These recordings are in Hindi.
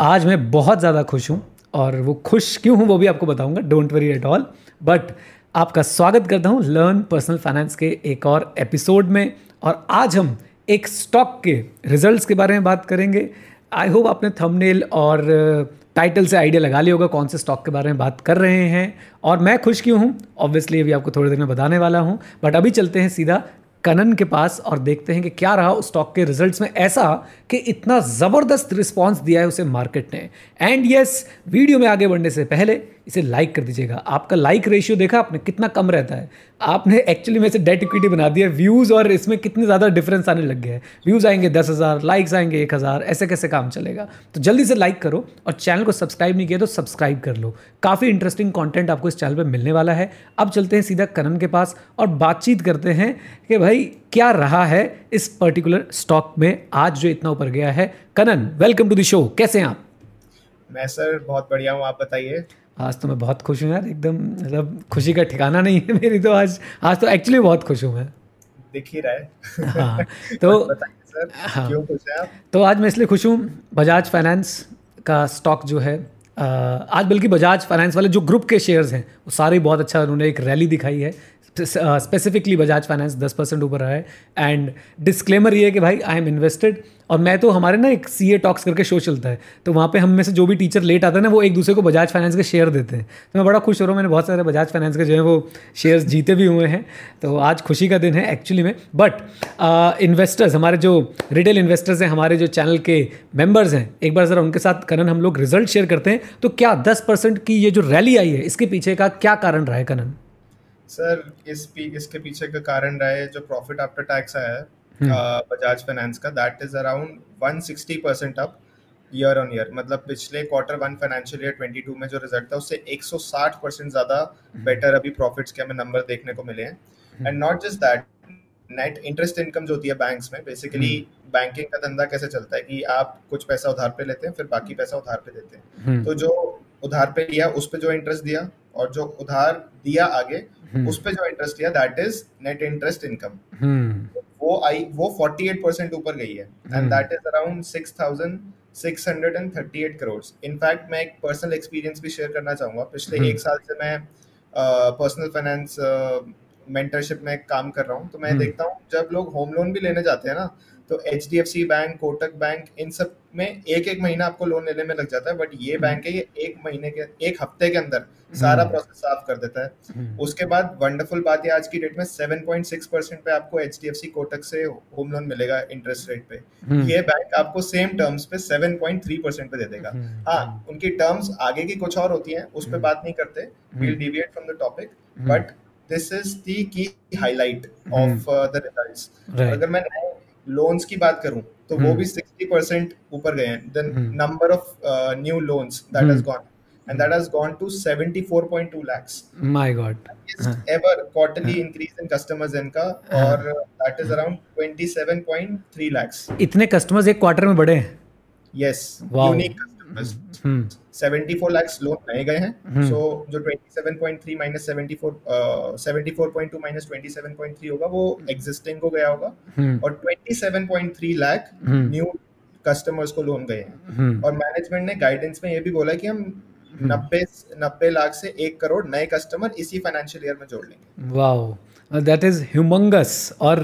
आज मैं बहुत ज़्यादा खुश हूँ और वो खुश क्यों हूँ वो भी आपको बताऊँगा, don't worry at all. But आपका स्वागत करता हूँ लर्न पर्सनल फाइनेंस के एक और एपिसोड में, और आज हम एक स्टॉक के रिजल्ट्स के बारे में बात करेंगे। आई होप आपने थंबनेल और टाइटल से आइडिया लगा लिया होगा कौन से स्टॉक के बारे में बात कर रहे हैं और मैं खुश क्यों हूँ, ऑब्वियसली अभी आपको थोड़ी देर में बताने वाला हूँ। बट अभी चलते हैं सीधा कनन के पास और देखते हैं कि क्या रहा उस स्टॉक के रिजल्ट्स में ऐसा कि इतना ज़बरदस्त रिस्पॉन्स दिया है उसे मार्केट ने। एंड यस, वीडियो में आगे बढ़ने से पहले इसे लाइक कर दीजिएगा। आपका लाइक रेशियो देखा आपने कितना कम रहता है, आपने एक्चुअली में से डेट इक्विटी बना दिया है व्यूज़, और इसमें कितने ज़्यादा डिफरेंस आने लग गया है। व्यूज़ आएंगे 10,000, लाइक्स आएंगे 1,000, ऐसे कैसे काम चलेगा। तो जल्दी से लाइक करो और चैनल को सब्सक्राइब नहीं किया तो सब्सक्राइब कर लो। काफ़ी इंटरेस्टिंग कॉन्टेंट आपको इस चैनल पर मिलने वाला है। अब चलते हैं सीधा कनन के पास और बातचीत करते हैं कि भाई क्या रहा है इस पर्टिकुलर स्टॉक में आज जो इतना ऊपर गया है। Kanan, welcome to the show, कैसे हैं आप? मैं सर बहुत बढ़िया हूँ, आप बताइए। आज तो मैं बहुत खुश हूँ यार, एकदम मतलब खुशी का ठिकाना नहीं है मेरी तो। आज तो एक्चुअली बहुत खुश हूँ मैं, दिख ही रहा है। हाँ तो बताइए सर, हाँ क्यों खुश हैं आप? तो आज मैं इसलिए खुश हूँ, बजाज फाइनेंस का स्टॉक जो है आज, बल्कि बजाज फाइनेंस वाले जो ग्रुप के शेयर्स हैं वो सारे बहुत अच्छा, उन्होंने एक रैली दिखाई है। स्पेसिफिकली बजाज फाइनेंस 10% ऊपर रहा है। एंड डिस्क्लेमर ये है कि भाई आई एम इन्वेस्टेड, और मैं तो हमारे ना एक सीए टॉक्स करके शो चलता है, तो वहाँ पे हम में से जो भी टीचर लेट आता है ना वो एक दूसरे को बजाज फाइनेंस के शेयर देते हैं। तो मैं बड़ा खुश हो रहा हूँ, मैंने बहुत सारे बजाज फाइनेंस के जो है वो शेयर्स जीते भी हुए हैं, तो आज खुशी का दिन है एक्चुअली में। बट इन्वेस्टर्स, हमारे जो रिटेल इन्वेस्टर्स हैं, हमारे जो चैनल के मेम्बर्स हैं, एक बार ज़रा उनके साथ कनन हम लोग रिजल्ट शेयर करते हैं। तो क्या 10% की ये जो रैली आई है इसके पीछे का क्या कारण रहा है कनन? सर इसके पीछे का कारण रहा है जो प्रॉफिट आफ्टर टैक्स आया है बजाज फाइनेंस का, that is around 160% up year on year. मतलब पिछले Q1 फाइनेंशियल ईयर 22 में जो रिजल्ट था उससे 160% ज्यादा बेटर अभी प्रॉफिट्स के हमें नंबर देखने को मिले हैं। And not just that, net interest income जो होती है बैंक्स में, बेसिकली बैंकिंग का धंधा कैसे चलता है कि आप कुछ पैसा उधार पे लेते हैं फिर बाकी पैसा उधार पे देते हैं, तो जो उधार पे लिया उस पे जो इंटरेस्ट दिया और जो उधार दिया आगे उस पे जो इंटरेस्ट लिया, that is net interest income, वो 48% ऊपर गई है and that is around 6,638 crore. In fact मैं एक पर्सनल एक्सपीरियंस भी शेयर करना चाहूँगा। पिछले 1 साल से मैं पर्सनल फाइनेंस मेंटरशिप में काम कर रहा हूँ, तो मैं देखता हूँ जब लोग होम लोन भी लेने जाते हैं ना, तो HDFC बैंक, कोटक बैंक, इन सब में एक महीना आपको लोन लेने में लग जाता है, बट ये बैंक है ये एक हफ्ते के अंदर सारा प्रोसेस साफ कर देता है। उसके बाद वंडरफुल बात है आज की डेट में 7.6% पे आपको HDFC कोटक से होम लोन मिलेगा इंटरेस्ट रेट पे। ये बैंक आपको सेम टर्म्स पे 7.3% पे दे देगा। हाँ, उनकी टर्म्स आगे की कुछ और होती है, उस पर बात नहीं करते, will deviate from the topic, but this is the key highlight of the results. अगर मैं लोन्स की बात करूं तो वो भी 60% ऊपर गए हैं। The number of new loans that has gone and that has gone to 74.2 lakhs, my god, ever quarterly increase in customers इनका, और दैट इज अराउंड 27.3 lakhs। इतने कस्टमर्स एक क्वार्टर में बढ़े हैं? Yes, unique customers 74 lakhs loan नए गए हैं, सो जो 27.3 minus 74 74.2 minus 27.3 होगा वो एग्जिस्टिंग को गया होगा, और 27.3 लाख न्यू कस्टमर्स को लोन गए हैं। और मैनेजमेंट ने गाइडेंस में ये भी बोला कि हम 90 लाख से 1 करोड़ नए कस्टमर इसी फाइनेंशियल ईयर में जोड़ लेंगे। वाओ, दैट इज ह्यूमंगस, और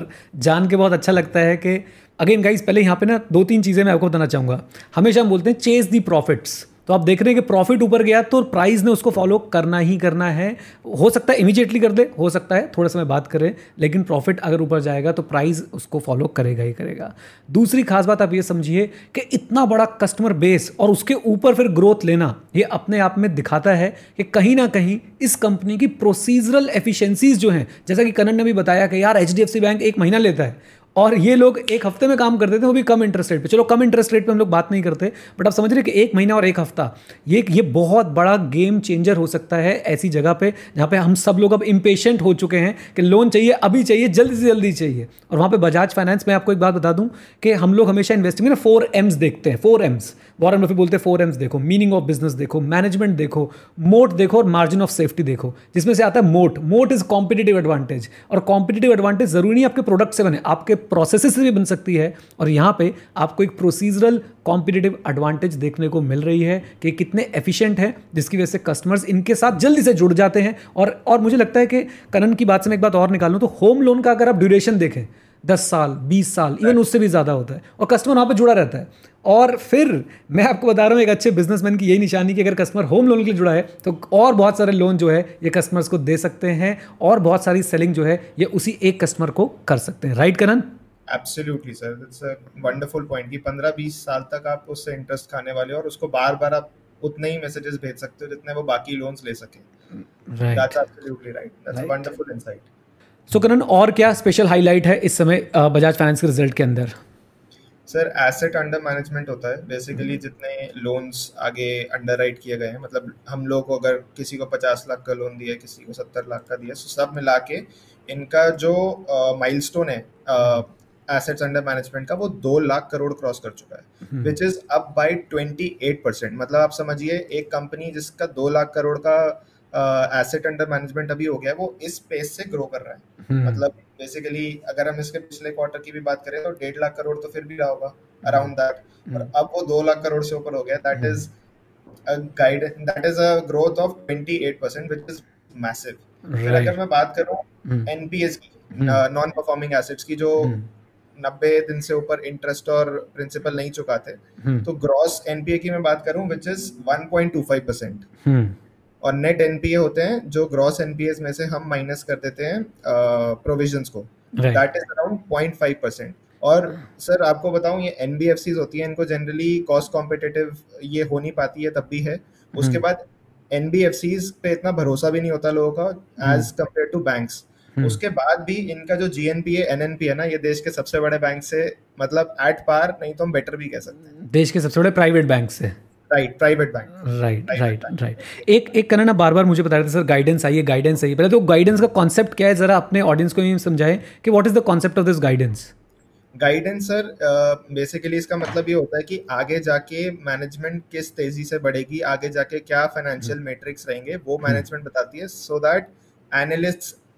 जान के बहुत अच्छा लगता है कि अगेन गाइस, पहले यहाँ पे ना 2-3 चीजें मैं आपको बताना चाहूंगा। हमेशा हम बोलते हैं चेज दी प्रॉफिट्स, तो आप देख रहे हैं कि प्रॉफिट ऊपर गया तो प्राइस ने उसको फॉलो करना ही करना है। हो सकता है इमीडिएटली कर दे, हो सकता है थोड़ा समय बात करें, लेकिन प्रॉफिट अगर ऊपर जाएगा तो प्राइस उसको फॉलो करेगा ही करेगा। दूसरी खास बात आप ये समझिए कि इतना बड़ा कस्टमर बेस और उसके ऊपर फिर ग्रोथ लेना, ये अपने आप में दिखाता है कि कहीं ना कहीं इस कंपनी की प्रोसीजरल एफिशिएंसीज जो हैं, जैसा कि कनन ने भी बताया कि यार HDFC बैंक 1 महीना लेता है और ये लोग 1 हफ्ते में काम कर देते हैं, वो भी कम इंटरेस्ट रेट पे। चलो कम इंटरेस्ट रेट पे हम लोग बात नहीं करते, बट आप समझ रहे कि 1 महीना और 1 हफ्ता ये बहुत बड़ा गेम चेंजर हो सकता है ऐसी जगह पे जहाँ पे हम सब लोग अब इम्पेशेंट हो चुके हैं कि लोन चाहिए, अभी चाहिए, जल्दी से जल्दी चाहिए। और वहाँ पर बजाज फाइनेंस में आपको एक बात बता दूँ कि हम लोग हमेशा इन्वेस्टिंग में ना 4Ms देखते हैं। 4Ms वॉरेन बफे बोलते हैं, 4Ms देखो, मीनिंग ऑफ बिजनेस देखो, मैनेजमेंट देखो, मोट देखो और मार्जिन ऑफ सेफ्टी देखो। जिसमें से आता है मोट इज कॉम्पिटिटिव एडवांटेज, और कॉम्पिटिटिव एडवांटेज जरूरी नहीं आपके प्रोडक्ट से बने, आपके प्रोसेसेस भी बन सकती है। और यहाँ पे आपको एक प्रोसीजरल कॉम्पिटिटिव एडवांटेज देखने को मिल रही है कि कितने एफिशिएंट हैं, जिसकी वजह से कस्टमर्स इनके साथ जल्दी से जुड़ जाते हैं। और मुझे लगता है कि कनन की बात से मैं एक बात और निकाल लूँ तो होम लोन का अगर आप ड्यूरेशन देखें 10 साल 20 साल इवन उससे भी ज़्यादा होता है और कस्टमर वहाँ पर जुड़ा रहता है। और फिर मैं आपको बता रहा हूँ एक अच्छे बिजनेसमैन की यही निशानी कि अगर कस्टमर होम लोन के लिए जुड़ा है तो और बहुत सारे लोन जो है ये कस्टमर्स को दे सकते हैं और बहुत सारी सेलिंग जो है ये उसी एक कस्टमर को कर सकते हैं। Right Kanan? Absolutely sir, it's a wonderful point कि 15-20 साल तक आप उससे इंटरेस्ट खाने वाले हो और उसको बार बार आप उतने ही मैसेजेस भेज सकते हो जितने वो बाकी लोन्स ले सके। That's absolutely right, that's a wonderful insight. So Kanan, और क्या स्पेशल हाईलाइट है इस समय बजाज फाइनेंस के रिजल्ट के अंदर? सर, एसेट अंडर मैनेजमेंट होता है बेसिकली जितने लोन्स आगे अंडरराइट किए गए हैं, मतलब हम लोग को अगर किसी को 50 लाख का लोन दिया, किसी को 70 लाख का दिया, सब मिला के इनका जो माइलस्टोन है एसेट्स अंडर मैनेजमेंट का वो 2 लाख करोड़ क्रॉस कर चुका है, विच इज़ अप बाई 28%। मतलब आप समझिए एक कंपनी जिसका 2 लाख करोड़ का एसेट अंडर मैनेजमेंट अभी हो गया है वो इस पेस से ग्रो कर रहा है। मतलब बेसिकली अगर हम इसके पिछले क्वार्टर की भी बात करें तो 1.5 लाख करोड़ तो फिर भी रहा होगा अराउंड दैट, और अब वो 2 लाख करोड़ से ऊपर हो गया। That is a guidance, that is a growth of 28% which is massive. फिर अगर मैं बात करूं एनपीएस की, नॉन परफॉर्मिंग एसेट्स की, जो 90 दिन से ऊपर इंटरेस्ट और प्रिंसिपल नहीं चुकाते, तो ग्रॉस एनपीए की मैं बात करूं व्हिच इज 1.25% और नेट एनपीए होते हैं जो ग्रॉस एनपीएस में से हम माइनस कर देते हैं प्रोविजंस को, दैट इज अराउंड 0.5%। और सर आपको बताऊं ये एनबीएफसीज होती हैं, इनको जनरली कॉस्ट कॉम्पिटिटिव ये हो नहीं पाती है तब भी है। उसके बाद एनबीएफसीज पे इतना भरोसा भी नहीं होता लोगों का एज कम्पेयर टू बैंक्स। उसके बाद भी इनका जो जीएनपीए एनएनपीए ना, ये देश के सबसे बड़े बैंक से मतलब एट पार, नहीं तो हम बेटर भी कह सकते हैं, देश के सबसे बड़े प्राइवेट बैंक से। Right, private bank. Right right right. एक करना ना, बार बार मुझे बता रहे थे सर गाइडेंस आइए, गाइडेंस आइए। पहले तो गाइडेंस का कॉन्सेप्ट क्या है, जरा अपने ऑडियंस को समझाएं कि what is the concept of this guidance. Guidance sir basically इसका मतलब ये होता है कि आगे जाके मैनेजमेंट किस तेजी से बढ़ेगी, आगे जाके क्या फाइनेंशियल मेट्रिक्स रहेंगे वो मैनेजमेंट बताती है, so that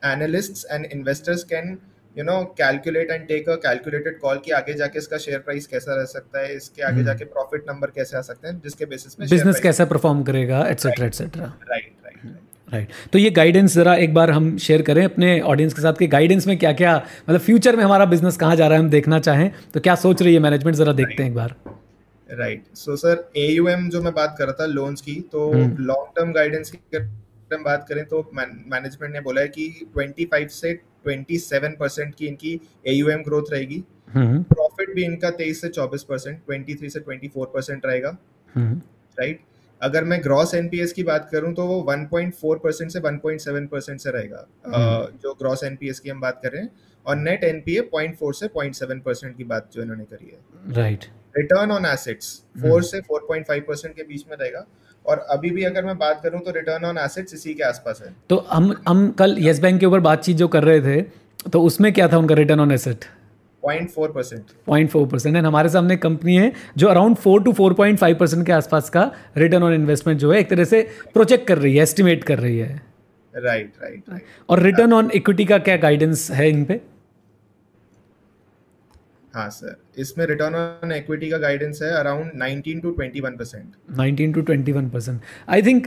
analysts and investors can calculate and take a calculated call कि आगे जाके इसका शेयर प्राइस कैसा रह सकता है, इसके आगे जाके प्रॉफिट नंबर कैसे आ सकते हैं, जिसके बेसिस पे बिजनेस कैसा परफॉर्म करेगा, etcetera etcetera. Right right right. तो ये गाइडेंस जरा एक बार हम शेयर करें अपने ऑडियंस के साथ कि गाइडेंस में क्या क्या, मतलब फ्यूचर में हमारा बिजनेस कहाँ जा रहा है, हम देखना चाहें तो क्या सोच रही है मैनेजमेंट, जरा देखते हैं एक बार। राइट, सो सर एयूएम जो मैं बात कर रहा था लोन्स की, तो लॉन्ग टर्म गाइडेंस की बात करें तो मैनेजमेंट ने बोला है कि 25 से 27% की इनकी AUM ग्रोथ रहेगी। प्रॉफिट भी इनका 23 से 24%, 23 से 24% रहेगा। राइट, अगर मैं ग्रॉस एनपीएस की बात करूं तो वो 1.4% से 1.7% से रहेगा, जो ग्रॉस एनपीएस की हम बात कर रहे हैं, और नेट एनपीए 0.4 से 0.7% की बात जो इन्होंने करी है। राइट, रिटर्न ऑन एसेट्स 4 से 4.5% के बीच में रहेगा, और अभी भी अगर मैं बात करूं तो रिटर्न ऑन एसेट्स इसी के आसपास है। तो हम कल यस बैंक के ऊपर बातचीत जो कर रहे थे तो उसमें क्या था उनका रिटर्न ऑन एसेट 0.4%, एंड हमारे सामने कंपनी है जो अराउंड 4 to 4.5% के आसपास का रिटर्न ऑन इन्वेस्टमेंट जो है एक तरह से प्रोजेक्ट कर रही है, एस्टिमेट कर रही है। Right right. और रिटर्न ऑन इक्विटी का क्या गाइडेंस है इन पे? हाँ सर, इसमें रिटर्न ऑन इक्विटी का गाइडेंस है अराउंड 19 to 21%। आई थिंक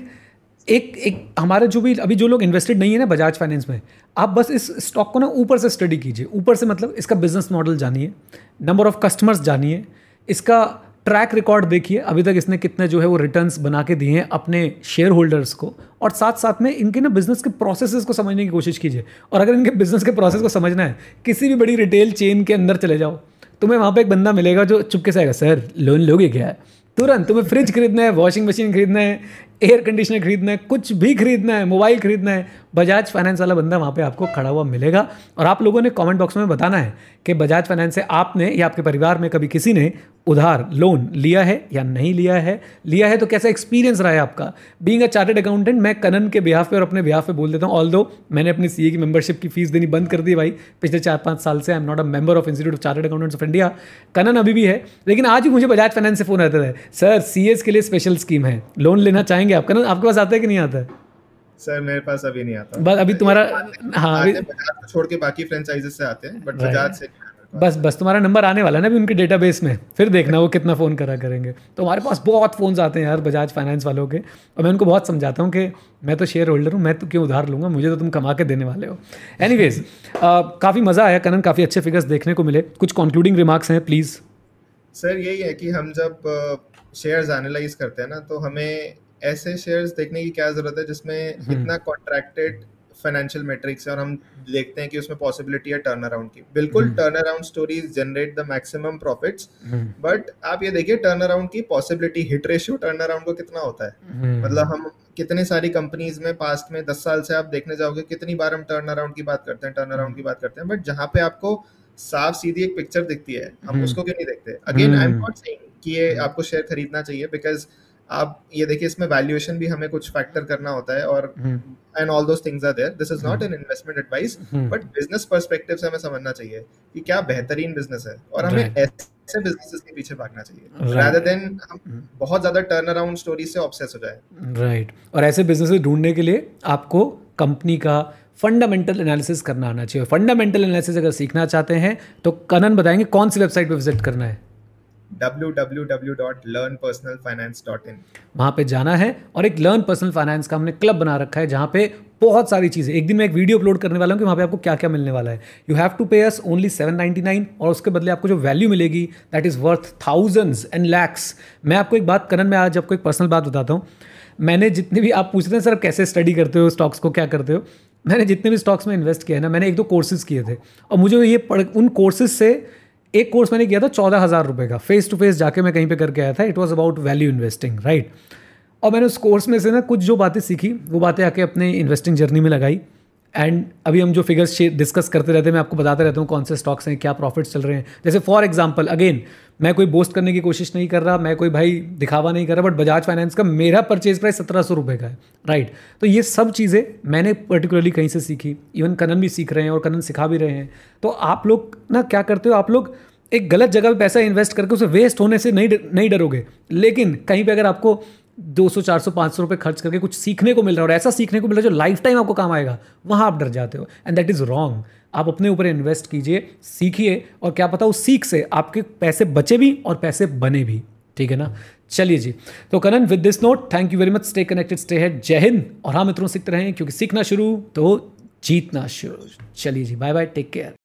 एक हमारे जो भी अभी जो लोग इन्वेस्टेड नहीं है ना बजाज फाइनेंस में, आप बस इस स्टॉक को ना ऊपर से स्टडी कीजिए, ऊपर से मतलब इसका बिजनेस मॉडल जानिए, नंबर ऑफ कस्टमर्स जानिए, इसका ट्रैक रिकॉर्ड देखिए, अभी तक इसने कितने जो है वो रिटर्न्स बना के दिए हैं अपने शेयर होल्डर्स को, और साथ साथ में इनके ना बिजनेस के प्रोसेसेस को समझने की कोशिश कीजिए। और अगर इनके बिजनेस के प्रोसेस को समझना है, किसी भी बड़ी रिटेल चेन के अंदर चले जाओ, तुम्हें वहाँ पे एक बंदा मिलेगा जो चुपके से आएगा, सर लोन लोगे क्या? तुरंत तुम्हें फ्रिज खरीदना है, वॉशिंग मशीन खरीदना है, एयर कंडीशनर खरीदना है, कुछ भी खरीदना है, मोबाइल खरीदना है, बजाज फाइनेंस वाला बंदा वहाँ पे आपको खड़ा हुआ मिलेगा। और आप लोगों ने कमेंट बॉक्स में बताना है कि बजाज फाइनेंस से आपने या आपके परिवार में कभी किसी ने उधार लोन लिया है या नहीं लिया है, लिया है तो कैसा एक्सपीरियंस रहा है आपका। बीइंग अ चार्टर्ड अकाउंटेंट, मैं कनन के बिहाफ पे और अपने बिहाफ पे बोल देता हूँ, ऑल्दो मैंने अपनी सीए की मेंबरशिप की फीस देनी बंद कर दी भाई पिछले 4-5 साल से, I am not a member of institute of chartered accountants of India, Kanan अभी भी है। लेकिन आज भी मुझे बजाज फाइनेंस से फ़ोन आता है, सर सीएस के लिए स्पेशल स्कीम है, लोन लेना चाहेंगे आप। कनन आपके पास आता है कि नहीं आता है? सर मेरे पास अभी नहीं आता, बस अभी तुम्हारा, हाँ छोड़ के बाकी फ्रेंचाइजेस से आते हैं, बट बजाज से बस बस तुम्हारा नंबर आने वाला है ना अभी उनके डेटाबेस में, फिर देखना वो कितना फ़ोन करा करेंगे। तो हमारे पास बहुत फ़ोन्स आते हैं यार बजाज फाइनेंस वालों के, और मैं उनको बहुत समझाता हूँ कि मैं तो शेयर होल्डर हूँ, मैं तो क्यों उधार लूँगा, मुझे तो तुम कमा के देने वाले हो। एनीवेज काफ़ी मज़ा आया कनन, काफ़ी अच्छे फिगर्स देखने को मिले। कुछ कंक्लूडिंग रिमार्क्स हैं प्लीज़? सर यही है कि हम जब शेयर्स एनालाइज करते हैं ना, तो हमें ऐसे शेयर्स देखने की क्या ज़रूरत है जिसमें इतना कॉन्ट्रैक्टेड फाइनेंशियल मेट्रिक्स है और हम देखते हैं कि उसमें पॉसिबिलिटी है टर्न अराउंड की। बिल्कुल turn around stories generate the maximum profits, but आप ये देखिए टर्न अराउंड की possibility, hit ratio turn around को कितना होता है। मतलब हम कितने सारी कंपनीज में पास्ट में 10 साल से आप देखने जाओगे कितनी बार हम टर्न अराउंड की बात करते हैं, टर्न अराउंड की बात करते हैं, बट जहाँ पे आपको साफ सीधी एक पिक्चर दिखती है हम उसको क्यों नहीं देखते। Again I am not saying कि ये आपको शेयर खरीदना चाहिए, बिकॉज आप ये देखिए इसमें वैल्यूएशन भी हमें कुछ फैक्टर करना होता है और and all those things are there. This is not an investment advice, but business perspective से हमें समझना चाहिए कि क्या बेहतरीन बिजनेस है और हमें ऐसे बिजनेसेस के पीछे भागना चाहिए rather than हम बहुत ज्यादा टर्न अराउंड स्टोरी से ऑब्सेस हो जाए। राइट, और ऐसे बिजनेसेस ढूंढने के लिए आपको कंपनी का फंडामेंटल एनालिसिस करना आना चाहिए। फंडामेंटल एनालिसिस अगर सीखना चाहते हैं तो कनन बताएंगे कौन सी वेबसाइट पे विजिट करना है? www.learnpersonalfinance.in। वहाँ पे जाना है और एक लर्न पर्सनल फाइनेंस का हमने क्लब बना रखा है जहाँ पे बहुत सारी चीज़ें, एक दिन मैं एक वीडियो अपलोड करने वाला हूँ कि वहाँ पे आपको क्या क्या मिलने वाला है। You have to pay us only 799 और उसके बदले आपको जो वैल्यू मिलेगी that is worth thousands and lakhs. मैं आपको एक बात, कनन मैं आज आपको एक पर्सनल बात बताता हूँ। मैंने जितने भी, आप पूछते हैं सर कैसे स्टडी करते हो स्टॉक्स को, क्या करते हो, मैंने जितने भी स्टॉक्स में इन्वेस्ट किया है ना, मैंने 1-2 कोर्सेज किए थे और मुझे ये उन कोर्सेज से एक कोर्स मैंने किया था 14,000 रुपये का, फेस टू फेस जाके मैं कहीं पे करके आया था। It was about value investing, right. और मैंने उस कोर्स में से ना कुछ जो बातें सीखी वो बातें आके अपने इन्वेस्टिंग जर्नी में लगाई एंड अभी हम जो फिगर्स डिस्कस करते रहते हैं मैं आपको बताते रहता हूँ कौन से स्टॉक्स हैं, क्या प्रॉफिट्स चल रहे हैं। जैसे फॉर एग्जांपल, अगेन मैं कोई बोस्ट करने की कोशिश नहीं कर रहा, मैं कोई भाई दिखावा नहीं कर रहा, बट बजाज फाइनेंस का मेरा परचेज प्राइस 1700 रुपये का है, राइट। तो ये सब चीज़ें मैंने पर्टिकुलरली कहीं से सीखी, इवन कनन भी सीख रहे हैं और कनन सिखा भी रहे हैं। तो आप लोग ना क्या करते हो, आप लोग एक गलत जगह पर पैसा इन्वेस्ट करके उसे वेस्ट होने से नहीं डरोगे, लेकिन कहीं पर अगर आपको 200, 400, 500 रुपये खर्च करके कुछ सीखने को मिल रहा है और ऐसा सीखने को मिल रहा है जो लाइफ टाइम आपको काम आएगा, वहाँ आप डर जाते हो एंड दैट इज़ रॉन्ग। आप अपने ऊपर इन्वेस्ट कीजिए, सीखिए और क्या पता उस सीख से आपके पैसे बचे भी और पैसे बने भी, ठीक है ना। चलिए जी, तो Kanan with this note thank you very much. Stay connected, stay head, Jai Hind. और हाँ मित्रों, सीखते रहें क्योंकि सीखना शुरू तो जीतना शुरू। चलिए जी, बाय बाय, टेक केयर।